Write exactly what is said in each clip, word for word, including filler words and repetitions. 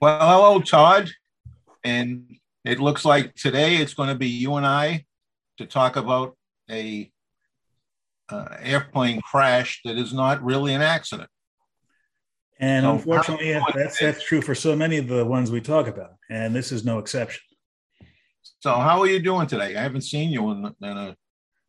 Well, hello, Todd. And it looks like today it's going to be you and I to talk about a uh, airplane crash that is not really an accident. And so unfortunately, that's, that's true for so many of the ones we talk about, and this is no exception. So how are you doing today? I haven't seen you in, in uh,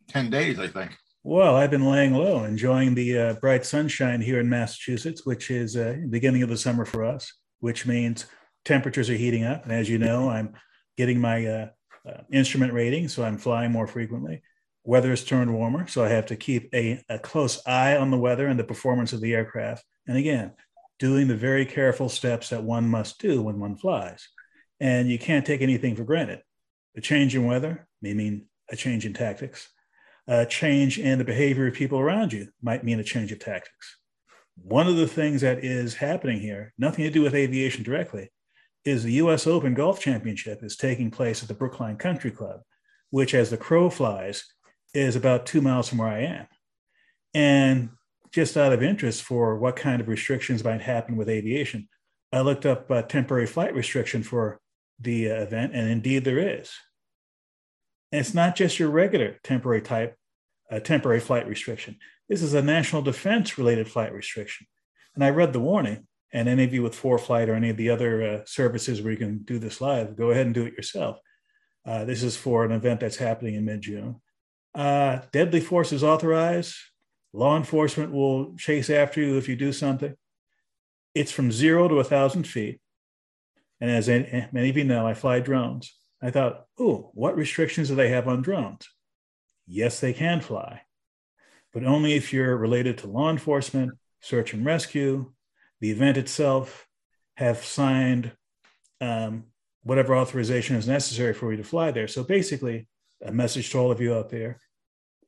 ten days, I think. Well, I've been laying low, enjoying the uh, bright sunshine here in Massachusetts, which is the uh, beginning of the summer for us, which means temperatures are heating up. And as you know, I'm getting my uh, uh, instrument rating, so I'm flying more frequently. Weather has turned warmer, so I have to keep a, a close eye on the weather and the performance of the aircraft. And again, doing the very careful steps that one must do when one flies. And you can't take anything for granted. A change in weather may mean a change in tactics. A change in the behavior of people around you might mean a change of tactics. One of the things that is happening here, nothing to do with aviation directly, is the U S Open Golf Championship is taking place at the Brookline Country Club, which as the crow flies is about two miles from where I am. And just out of interest for what kind of restrictions might happen with aviation, I looked up a temporary flight restriction for the event, and indeed there is. And it's not just your regular temporary type, uh, temporary flight restriction. This is a national defense related flight restriction. And I read the warning. And any of you with ForeFlight or any of the other uh, services where you can do this live, go ahead and do it yourself. Uh, this is for an event that's happening in mid-June. Uh, deadly force is authorized. Law enforcement will chase after you if you do something. It's from zero to one thousand feet. And as many of you know, I fly drones. I thought, ooh, what restrictions do they have on drones? Yes, they can fly, but only if you're related to law enforcement, search and rescue, the event itself, have signed um, whatever authorization is necessary for you to fly there. So basically, a message to all of you out there,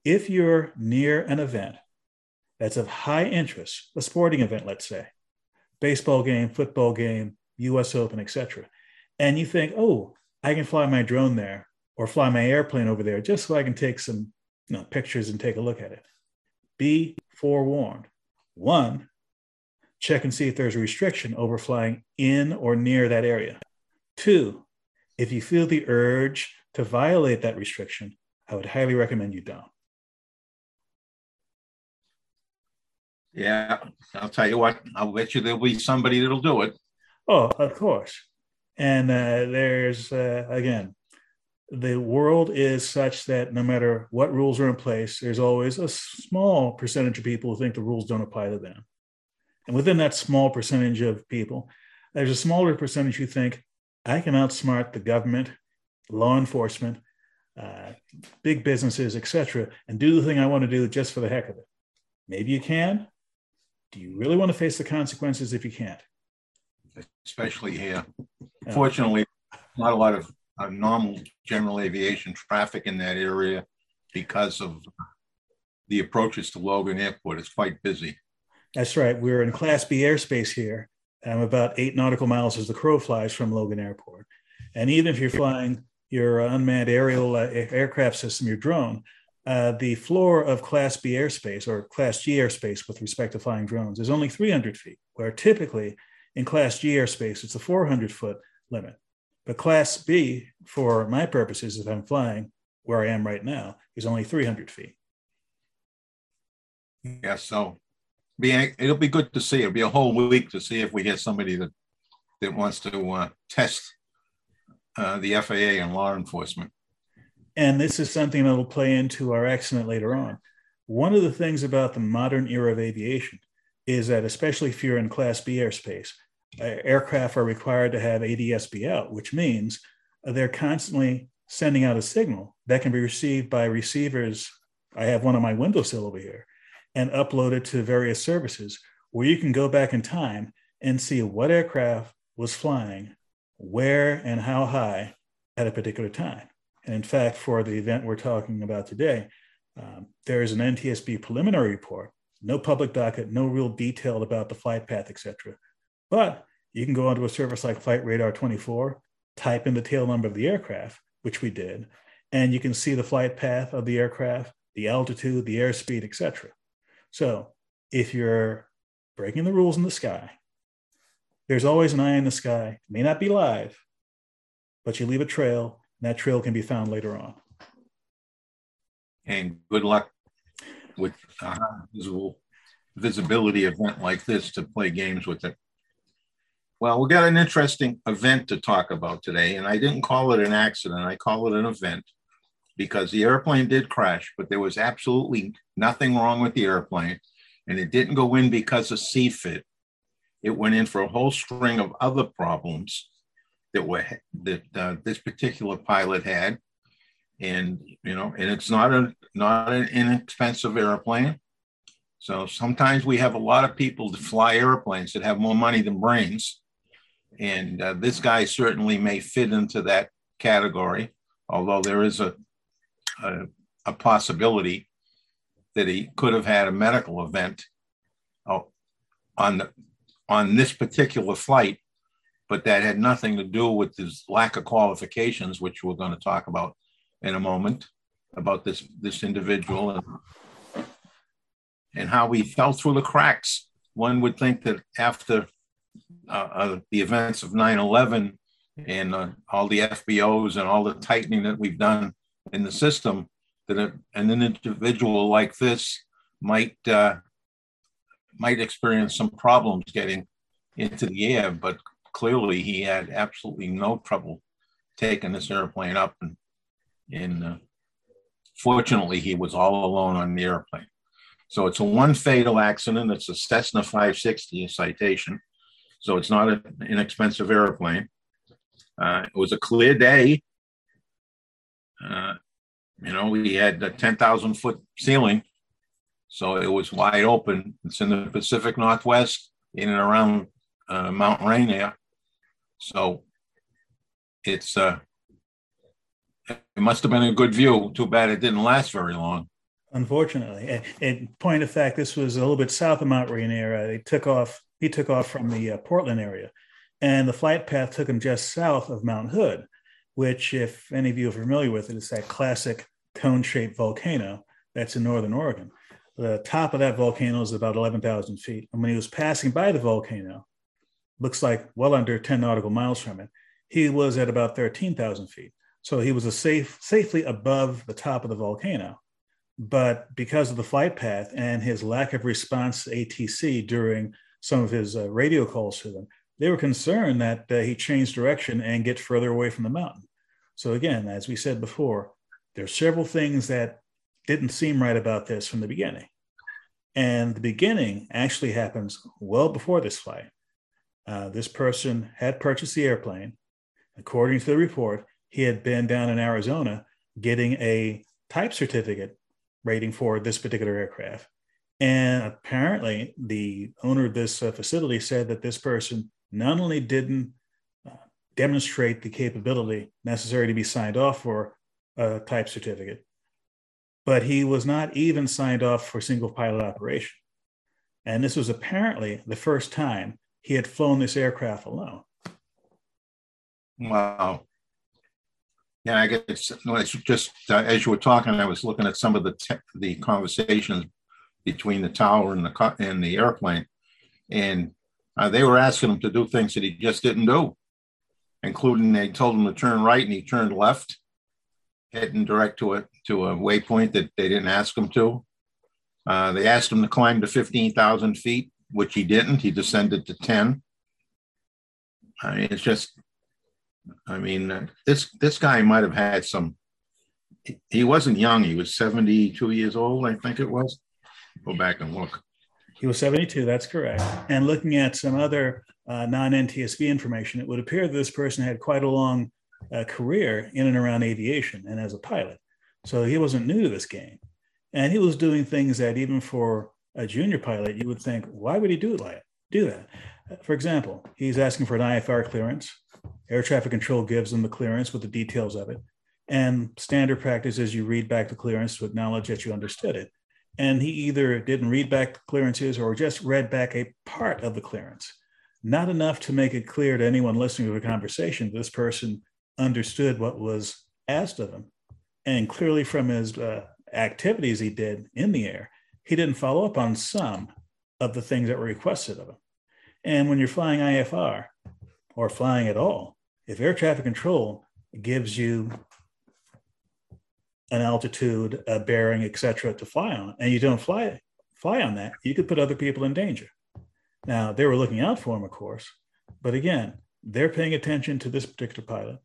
if you're near an event that's of high interest, a sporting event, let's say, baseball game, football game, U S Open, et cetera, and you think, oh, I can fly my drone there or fly my airplane over there just so I can take some you know, pictures and take a look at it. Be forewarned. One, check and see if there's a restriction over flying in or near that area. Two, if you feel the urge to violate that restriction, I would highly recommend you don't. Yeah, I'll tell you what, I'll bet you there'll be somebody that'll do it. Oh, of course. And uh, there's, uh, again, the world is such that no matter what rules are in place, there's always a small percentage of people who think the rules don't apply to them. And within that small percentage of people, there's a smaller percentage who think, I can outsmart the government, law enforcement, uh, big businesses, et cetera, and do the thing I want to do just for the heck of it. Maybe you can. Do you really want to face the consequences if you can't? Especially here. Uh, Fortunately, not a lot of uh, normal general aviation traffic in that area because of the approaches to Logan Airport. It's quite busy. That's right. We're in Class B airspace here. I'm about eight nautical miles as the crow flies from Logan Airport. And even if you're flying your unmanned aerial uh, aircraft system, your drone, uh, the floor of Class B airspace or Class G airspace with respect to flying drones is only three hundred feet, where typically in Class G airspace, it's a four hundred foot limit. But Class B, for my purposes, if I'm flying where I am right now, is only three hundred feet. Yeah, so be it'll be good to see. It'll be a whole week to see if we get somebody that that wants to uh, test uh, the F A A and law enforcement. And this is something that will play into our accident later on. One of the things about the modern era of aviation is that, especially if you're in Class B airspace, uh, aircraft are required to have A D S B out, which means they're constantly sending out a signal that can be received by receivers. I have one on my windowsill over here, and uploaded to various services where you can go back in time and see what aircraft was flying, where and how high at a particular time. And in fact, for the event we're talking about today, um, there is an N T S B preliminary report, no public docket, no real detail about the flight path, et cetera. But you can go onto a service like Flight Radar twenty-four, type in the tail number of the aircraft, which we did, and you can see the flight path of the aircraft, the altitude, the airspeed, et cetera. So if you're breaking the rules in the sky, there's always an eye in the sky. It may not be live, but you leave a trail, and that trail can be found later on. And good luck with a visible visibility event like this to play games with it. Well, we got an interesting event to talk about today, and I didn't call it an accident. I call it an event because the airplane did crash, but there was absolutely nothing wrong with the airplane, and it didn't go in because of C F I T. It went in for a whole string of other problems that were that uh, this particular pilot had, and you know, and it's not a not an inexpensive airplane. So sometimes we have a lot of people to fly airplanes that have more money than brains, and uh, this guy certainly may fit into that category. Although there is a a, a possibility that he could have had a medical event oh, on the on this particular flight, but that had nothing to do with his lack of qualifications, which we're going to talk about in a moment, about this, this individual and, and how he fell through the cracks. One would think that after uh, uh, the events of nine eleven and uh, all the F B Os and all the tightening that we've done in the system, that a, an individual like this might uh, might experience some problems getting into the air, but clearly he had absolutely no trouble taking this airplane up. And, and uh, fortunately, he was all alone on the airplane. So it's a one fatal accident. It's a Cessna five sixty Citation. So it's not an inexpensive airplane. Uh, it was a clear day. Uh, you know, we had a ten thousand foot ceiling. So it was wide open. It's in the Pacific Northwest, in and around uh, Mount Rainier. So it's uh, it must have been a good view. Too bad it didn't last very long. Unfortunately, and, and point of fact, this was a little bit south of Mount Rainier. They took off. He took off from the uh, Portland area, and the flight path took him just south of Mount Hood, which, if any of you are familiar with it, it's that classic cone-shaped volcano that's in northern Oregon. The top of that volcano is about eleven thousand feet. And when he was passing by the volcano, looks like well under ten nautical miles from it, he was at about thirteen thousand feet. So he was a safe, safely above the top of the volcano. But because of the flight path and his lack of response to A T C during some of his uh, radio calls to them, they were concerned that uh, he changed direction and get further away from the mountain. So again, as we said before, there are several things that didn't seem right about this from the beginning. And the beginning actually happens well before this flight. Uh, this person had purchased the airplane. According to the report, he had been down in Arizona getting a type certificate rating for this particular aircraft. And apparently the owner of this uh, facility said that this person not only didn't uh, demonstrate the capability necessary to be signed off for a type certificate, but he was not even signed off for single pilot operation. And this was apparently the first time he had flown this aircraft alone. Wow. Yeah, I guess it's just uh, as you were talking, I was looking at some of the te- the conversations between the tower and the, co- and the airplane. And uh, they were asking him to do things that he just didn't do, including they told him to turn right and he turned left, heading direct to a to a waypoint that they didn't ask him to. Uh, they asked him to climb to fifteen thousand feet, which he didn't. He descended to ten. I mean, it's just, I mean, uh, this this guy might have had some, he wasn't young. He was seventy-two years old, I think it was. Go back and look. He was seventy-two, that's correct. And looking at some other uh, non-N T S B information, it would appear that this person had quite a long uh, career in and around aviation and as a pilot. So he wasn't new to this game. And he was doing things that even for a junior pilot, you would think, why would he do it like do that? For example, he's asking for an I F R clearance. Air traffic control gives him the clearance with the details of it. And standard practice is you read back the clearance to acknowledge that you understood it. And he either didn't read back the clearances or just read back a part of the clearance. Not enough to make it clear to anyone listening to the conversation, this person understood what was asked of him. And clearly from his uh, activities he did in the air, he didn't follow up on some of the things that were requested of him. And when you're flying I F R or flying at all, if air traffic control gives you an altitude, a bearing, et cetera, to fly on, and you don't fly, fly on that, you could put other people in danger. Now, they were looking out for him, of course, but again, they're paying attention to this particular pilot.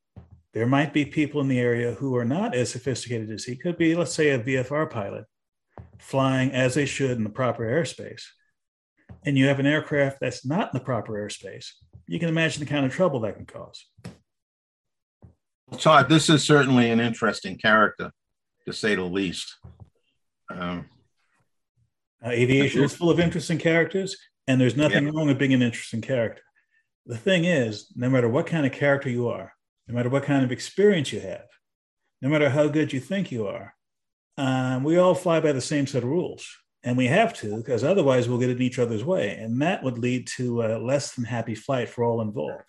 There might be people in the area who are not as sophisticated as he could be, let's say a V F R pilot, flying as they should in the proper airspace. And you have an aircraft that's not in the proper airspace. You can imagine the kind of trouble that can cause. Todd, this is certainly an interesting character, to say the least. Um, uh, aviation is full of interesting characters, and there's nothing yeah. wrong with being an interesting character. The thing is, no matter what kind of character you are, no matter what kind of experience you have, no matter how good you think you are, um, we all fly by the same set of rules. And we have to, because otherwise we'll get in each other's way. And that would lead to a less than happy flight for all involved.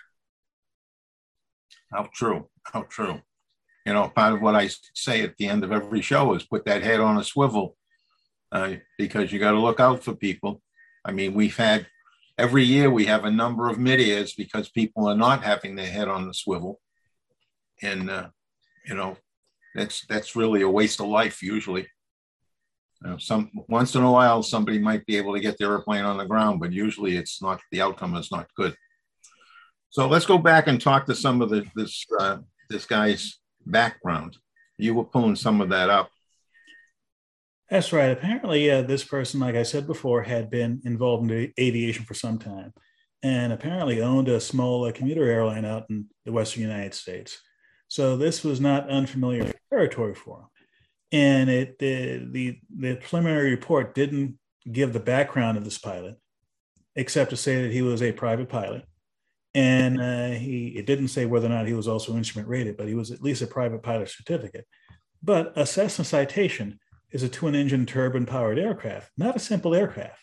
How true, how true. You know, part of what I say at the end of every show is put that head on a swivel uh, because you got to look out for people. I mean, we've had, every year we have a number of mid-airs because people are not having their head on the swivel. And, uh, you know, that's that's really a waste of life usually. Uh, some once in a while, somebody might be able to get their airplane on the ground, but usually it's not, the outcome is not good. So let's go back and talk to some of the, this uh, this guy's background. You were pulling some of that up. That's right. Apparently, uh, this person, like I said before, had been involved in aviation for some time and apparently owned a small uh, commuter airline out in the Western United States. So this was not unfamiliar territory for him. And it, the, the, the preliminary report didn't give the background of this pilot, except to say that he was a private pilot. And uh, he it didn't say whether or not he was also instrument rated, but he was at least a private pilot certificate. But a Cessna Citation is a twin-engine turbine-powered aircraft, not a simple aircraft.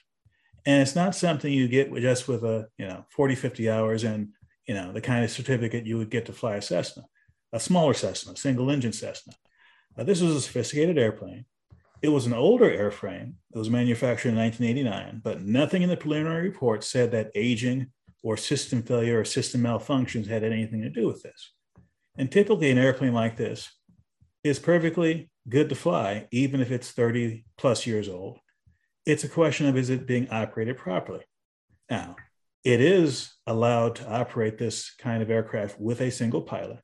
And it's not something you get just with a, you know, forty, fifty hours and, you know, the kind of certificate you would get to fly a Cessna, a smaller Cessna, single-engine Cessna. Now, this was a sophisticated airplane. It was an older airframe. It was manufactured in nineteen eighty-nine, but nothing in the preliminary report said that aging or system failure or system malfunctions had anything to do with this. And typically an airplane like this is perfectly good to fly, even if it's thirty plus years old. It's a question of, is it being operated properly? Now, it is allowed to operate this kind of aircraft with a single pilot,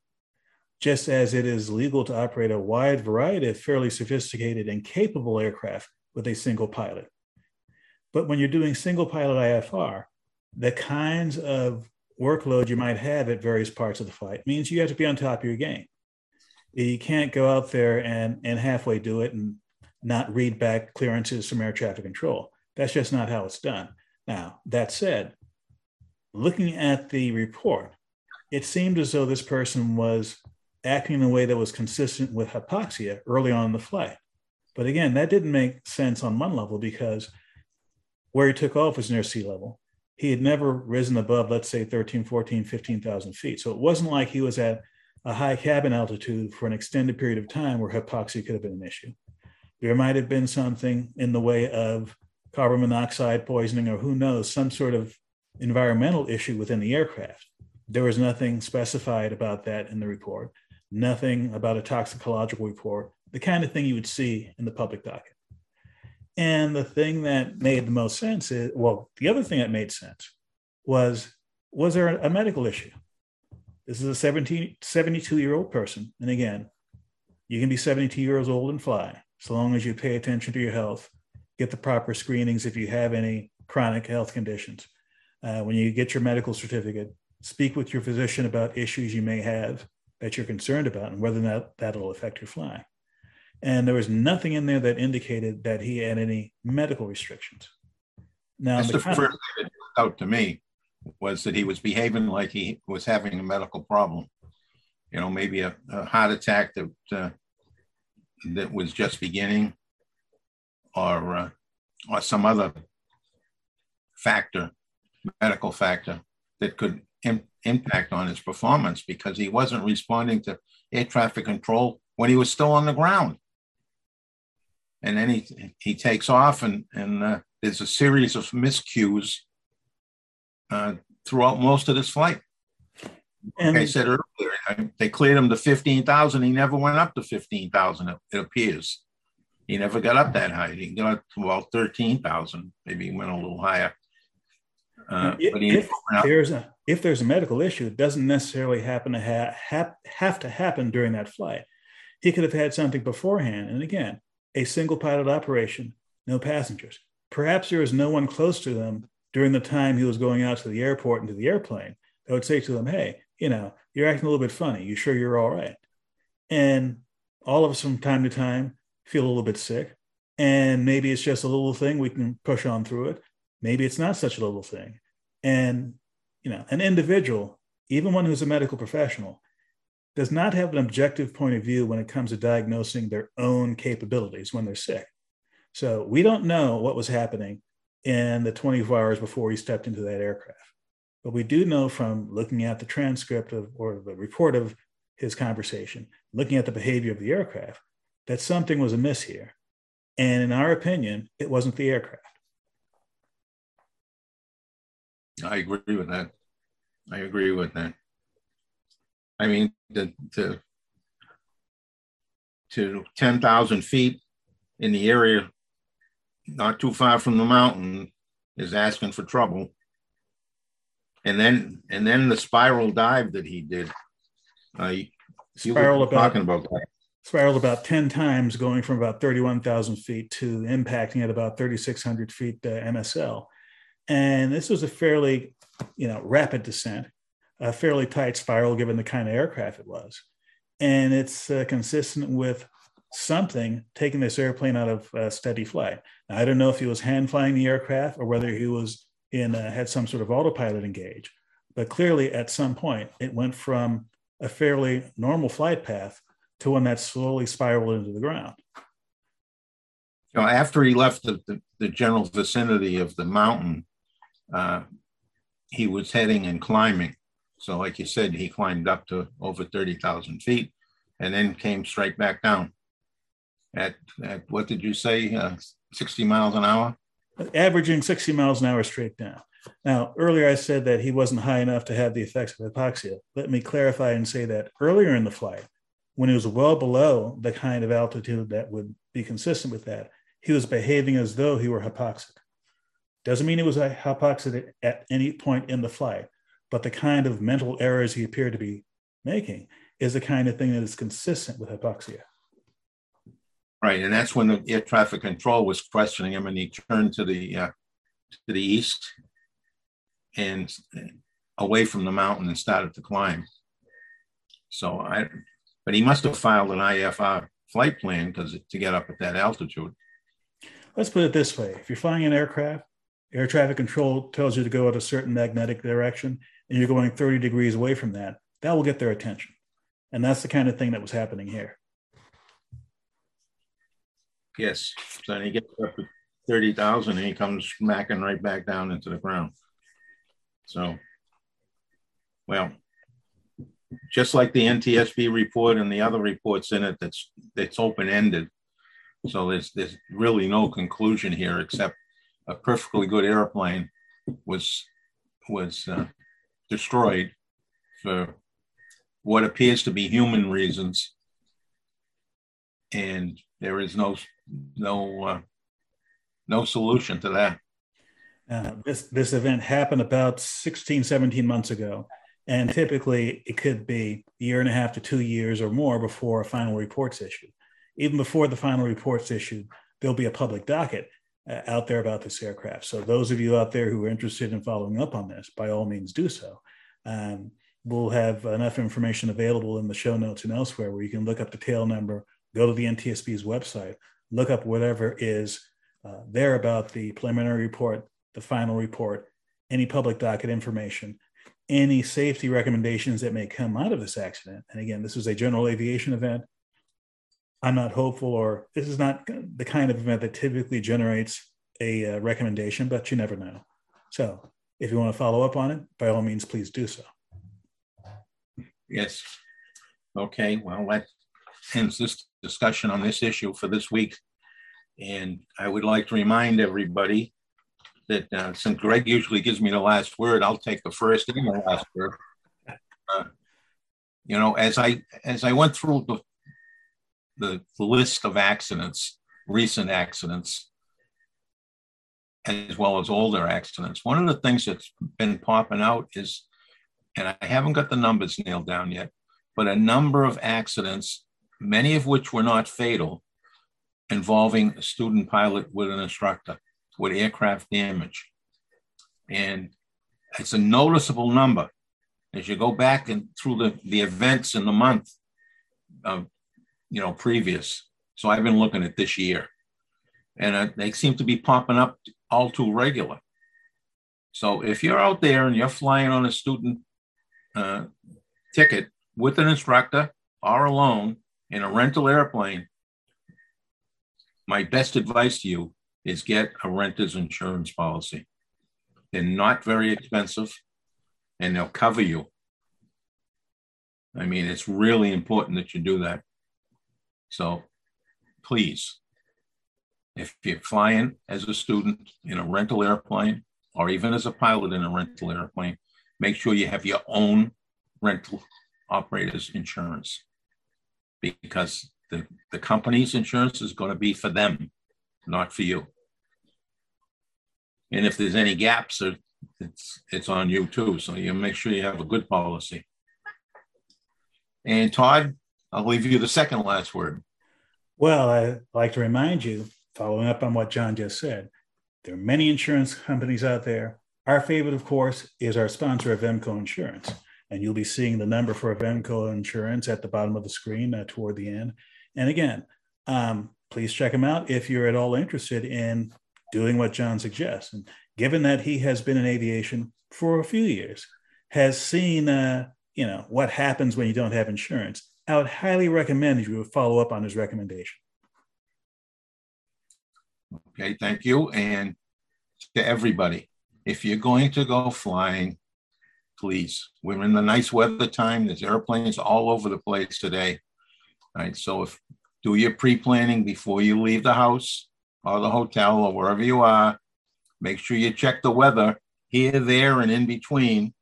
just as it is legal to operate a wide variety of fairly sophisticated and capable aircraft with a single pilot. But when you're doing single pilot I F R, the kinds of workload you might have at various parts of the flight means you have to be on top of your game. You can't go out there and, and halfway do it and not read back clearances from air traffic control. That's just not how it's done. Now, that said, looking at the report, it seemed as though this person was acting in a way that was consistent with hypoxia early on in the flight. But again, that didn't make sense on one level because where he took off was near sea level. He had never risen above, let's say, thirteen, fourteen, fifteen thousand feet. So it wasn't like he was at a high cabin altitude for an extended period of time where hypoxia could have been an issue. There might have been something in the way of carbon monoxide poisoning or who knows, some sort of environmental issue within the aircraft. There was nothing specified about that in the report. Nothing about a toxicological report, the kind of thing you would see in the public docket. And the thing that made the most sense is, well, the other thing that made sense was, was there a medical issue? This is a seventy-two-year-old person. And again, you can be seventy-two years old and fly, so long as you pay attention to your health, get the proper screenings if you have any chronic health conditions. Uh, when you get your medical certificate, speak with your physician about issues you may have that you're concerned about and whether or not that'll affect your flying. And there was nothing in there that indicated that he had any medical restrictions. Now, that's the first thing that jumped out to me, was that he was behaving like he was having a medical problem. You know, maybe a, a heart attack that uh, that was just beginning, or uh, or some other factor, medical factor, that could im- impact on his performance, because he wasn't responding to air traffic control when he was still on the ground. And then he he takes off, and, and uh, there's a series of miscues uh, throughout most of this flight. And like I said earlier, I, they cleared him to fifteen thousand. He never went up to fifteen thousand, it, it appears. He never got up that high. He got up to about thirteen thousand. Maybe he went a little higher. Uh, if, but he if, there's a, if there's a medical issue, it doesn't necessarily happen to ha- ha- have to happen during that flight. He could have had something beforehand. And again, a single pilot operation, no passengers. Perhaps there was no one close to them during the time he was going out to the airport and to the airplane that would say to them, hey, you know, you're acting a little bit funny. You sure you're all right? And all of us from time to time feel a little bit sick. And maybe it's just a little thing. We can push on through it. Maybe it's not such a little thing. And, you know, an individual, even one who's a medical professional, does not have an objective point of view when it comes to diagnosing their own capabilities when they're sick. So we don't know what was happening in the twenty-four hours before he stepped into that aircraft. But we do know from looking at the transcript of, or the report of his conversation, looking at the behavior of the aircraft, that something was amiss here. And in our opinion, it wasn't the aircraft. I agree with that. I agree with that. I mean, to to, to ten thousand feet in the area, not too far from the mountain, is asking for trouble. And then, and then the spiral dive that he did. Uh, spiral about, talking about that. Spiraled about ten times, going from about thirty-one thousand feet to impacting at about thirty-six hundred feet uh, M S L. And this was a fairly, you know, rapid descent. A fairly tight spiral given the kind of aircraft it was. And it's uh, consistent with something taking this airplane out of uh, steady flight. Now, I don't know if he was hand flying the aircraft or whether he was in uh, had some sort of autopilot engaged, but clearly at some point it went from a fairly normal flight path to one that slowly spiraled into the ground. You know, after he left the, the, the general vicinity of the mountain, uh, he was heading and climbing. So like you said, he climbed up to over thirty thousand feet and then came straight back down at, at what did you say, uh, sixty miles an hour? Averaging sixty miles an hour straight down. Now, earlier I said that he wasn't high enough to have the effects of hypoxia. Let me clarify and say that earlier in the flight, when he was well below the kind of altitude that would be consistent with that, he was behaving as though he were hypoxic. Doesn't mean he was hypoxic at any point in the flight, but the kind of mental errors he appeared to be making is the kind of thing that is consistent with hypoxia. Right, and that's when the air traffic control was questioning him, and he turned to the uh, to the east and away from the mountain and started to climb. So I, but he must have filed an I F R flight plan because to get up at that altitude. Let's put it this way: if you're flying an aircraft, air traffic control tells you to go at a certain magnetic direction, and you're going thirty degrees away from that, that will get their attention. And that's the kind of thing that was happening here. Yes. So he gets up to thirty thousand and he comes smacking right back down into the ground. So, well, just like the N T S B report and the other reports in it, that's that's open-ended. So there's there's really no conclusion here, except a perfectly good airplane was was uh, destroyed for what appears to be human reasons, and there is no no uh, no solution to that. Uh, this, this event happened about sixteen, seventeen months ago. And typically it could be a year and a half to two years or more before a final report's issued. Even before the final report's issued, there'll be a public docket uh, out there about this aircraft. So those of you out there who are interested in following up on this, by all means do so. Um, we'll have enough information available in the show notes and elsewhere where you can look up the tail number, go to the N T S B's website, look up whatever is uh, there about the preliminary report, the final report, any public docket information, any safety recommendations that may come out of this accident. And again, this is a general aviation event. I'm not hopeful, or this is not the kind of event that typically generates a uh, recommendation, but you never know. So if you want to follow up on it, by all means, please do so. Yes. Okay, well, that ends this discussion on this issue for this week. And I would like to remind everybody that uh, since Greg usually gives me the last word, I'll take the first and the last word. Uh, you know, as I as I went through the, the the list of accidents, recent accidents, as well as older accidents, one of the things that's been popping out is, and I haven't got the numbers nailed down yet, but a number of accidents, many of which were not fatal, involving a student pilot with an instructor, with aircraft damage. And it's a noticeable number. As you go back and through the, the events in the month, of, you know, previous. So I've been looking at this year. And uh, they seem to be popping up all too regular. So if you're out there and you're flying on a student uh, ticket with an instructor or alone in a rental airplane, my best advice to you is get a renter's insurance policy. They're not very expensive, and they'll cover you. I mean, it's really important that you do that. So please, if you're flying as a student in a rental airplane, or even as a pilot in a rental airplane, make sure you have your own rental operator's insurance, because the, the company's insurance is going to be for them, not for you. And if there's any gaps, it's it's on you too. So you make sure you have a good policy. And Todd, I'll leave you the second last word. Well, I'd like to remind you, following up on what John just said, there are many insurance companies out there. Our favorite, of course, is our sponsor, Avemco Insurance. And you'll be seeing the number for Avemco Insurance at the bottom of the screen uh, toward the end. And again, um, please check him out if you're at all interested in doing what John suggests. And given that he has been in aviation for a few years, has seen uh, you know, what happens when you don't have insurance, I would highly recommend you follow up on his recommendation. Okay, thank you. And to everybody, if you're going to go flying, please, we're in the nice weather time. There's airplanes all over the place today. All right, so if do your pre-planning before you leave the house or the hotel or wherever you are. Make sure you check the weather here, there, and in between.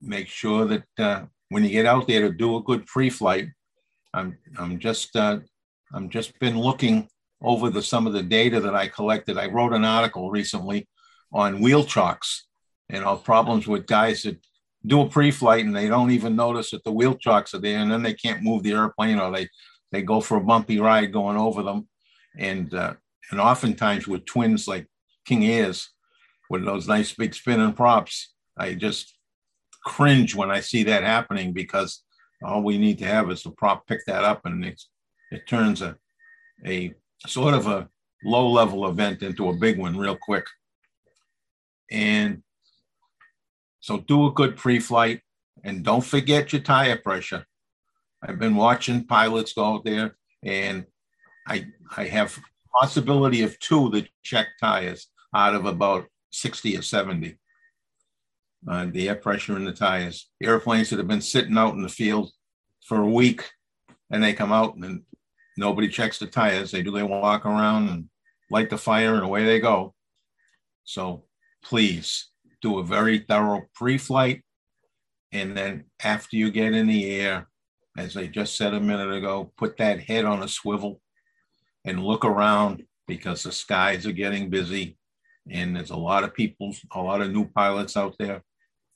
Make sure that uh, when you get out there to do a good pre-flight. I'm I'm just uh, I'm just been looking over the some of the data that I collected. I wrote an article recently on wheel chocks and our problems with guys that do a pre-flight and they don't even notice that the wheel chocks are there, and then they can't move the airplane, or they, they go for a bumpy ride going over them. And uh, and oftentimes with twins like King Airs, with those nice big spinning props, I just cringe when I see that happening, because all we need to have is the prop pick that up, and it's, it turns a, a sort of a low-level event into a big one real quick. And so do a good pre-flight, and don't forget your tire pressure. I've been watching pilots go out there, and I I have possibility of two that check tires out of about sixty or seventy. Uh, the air pressure in the tires. Airplanes that have been sitting out in the field for a week, and they come out and nobody checks the tires. They do they walk around and light the fire, and away they go. So please, do a very thorough pre-flight, and then after you get in the air, as I just said a minute ago, put that head on a swivel and look around because the skies are getting busy and there's a lot of people, a lot of new pilots out there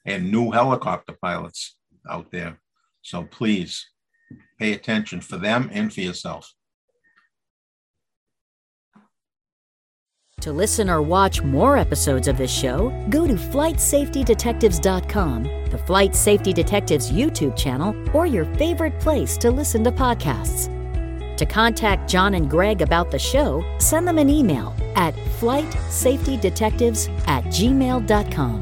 and new helicopter pilots out there. So please pay attention for them and for yourself. To listen or watch more episodes of this show, go to flight safety detectives dot com, the Flight Safety Detectives YouTube channel, or your favorite place to listen to podcasts. To contact John and Greg about the show, send them an email at flight safety detectives at gmail dot com.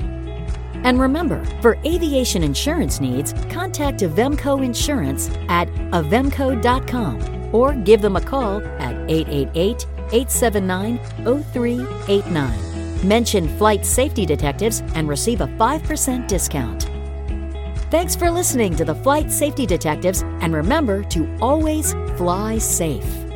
And remember, for aviation insurance needs, contact Avemco Insurance at avemco dot com or give them a call at eight eight eight, eight seven nine, zero three eight nine. Mention Flight Safety Detectives and receive a five percent discount. Thanks for listening to the Flight Safety Detectives, and remember to always fly safe.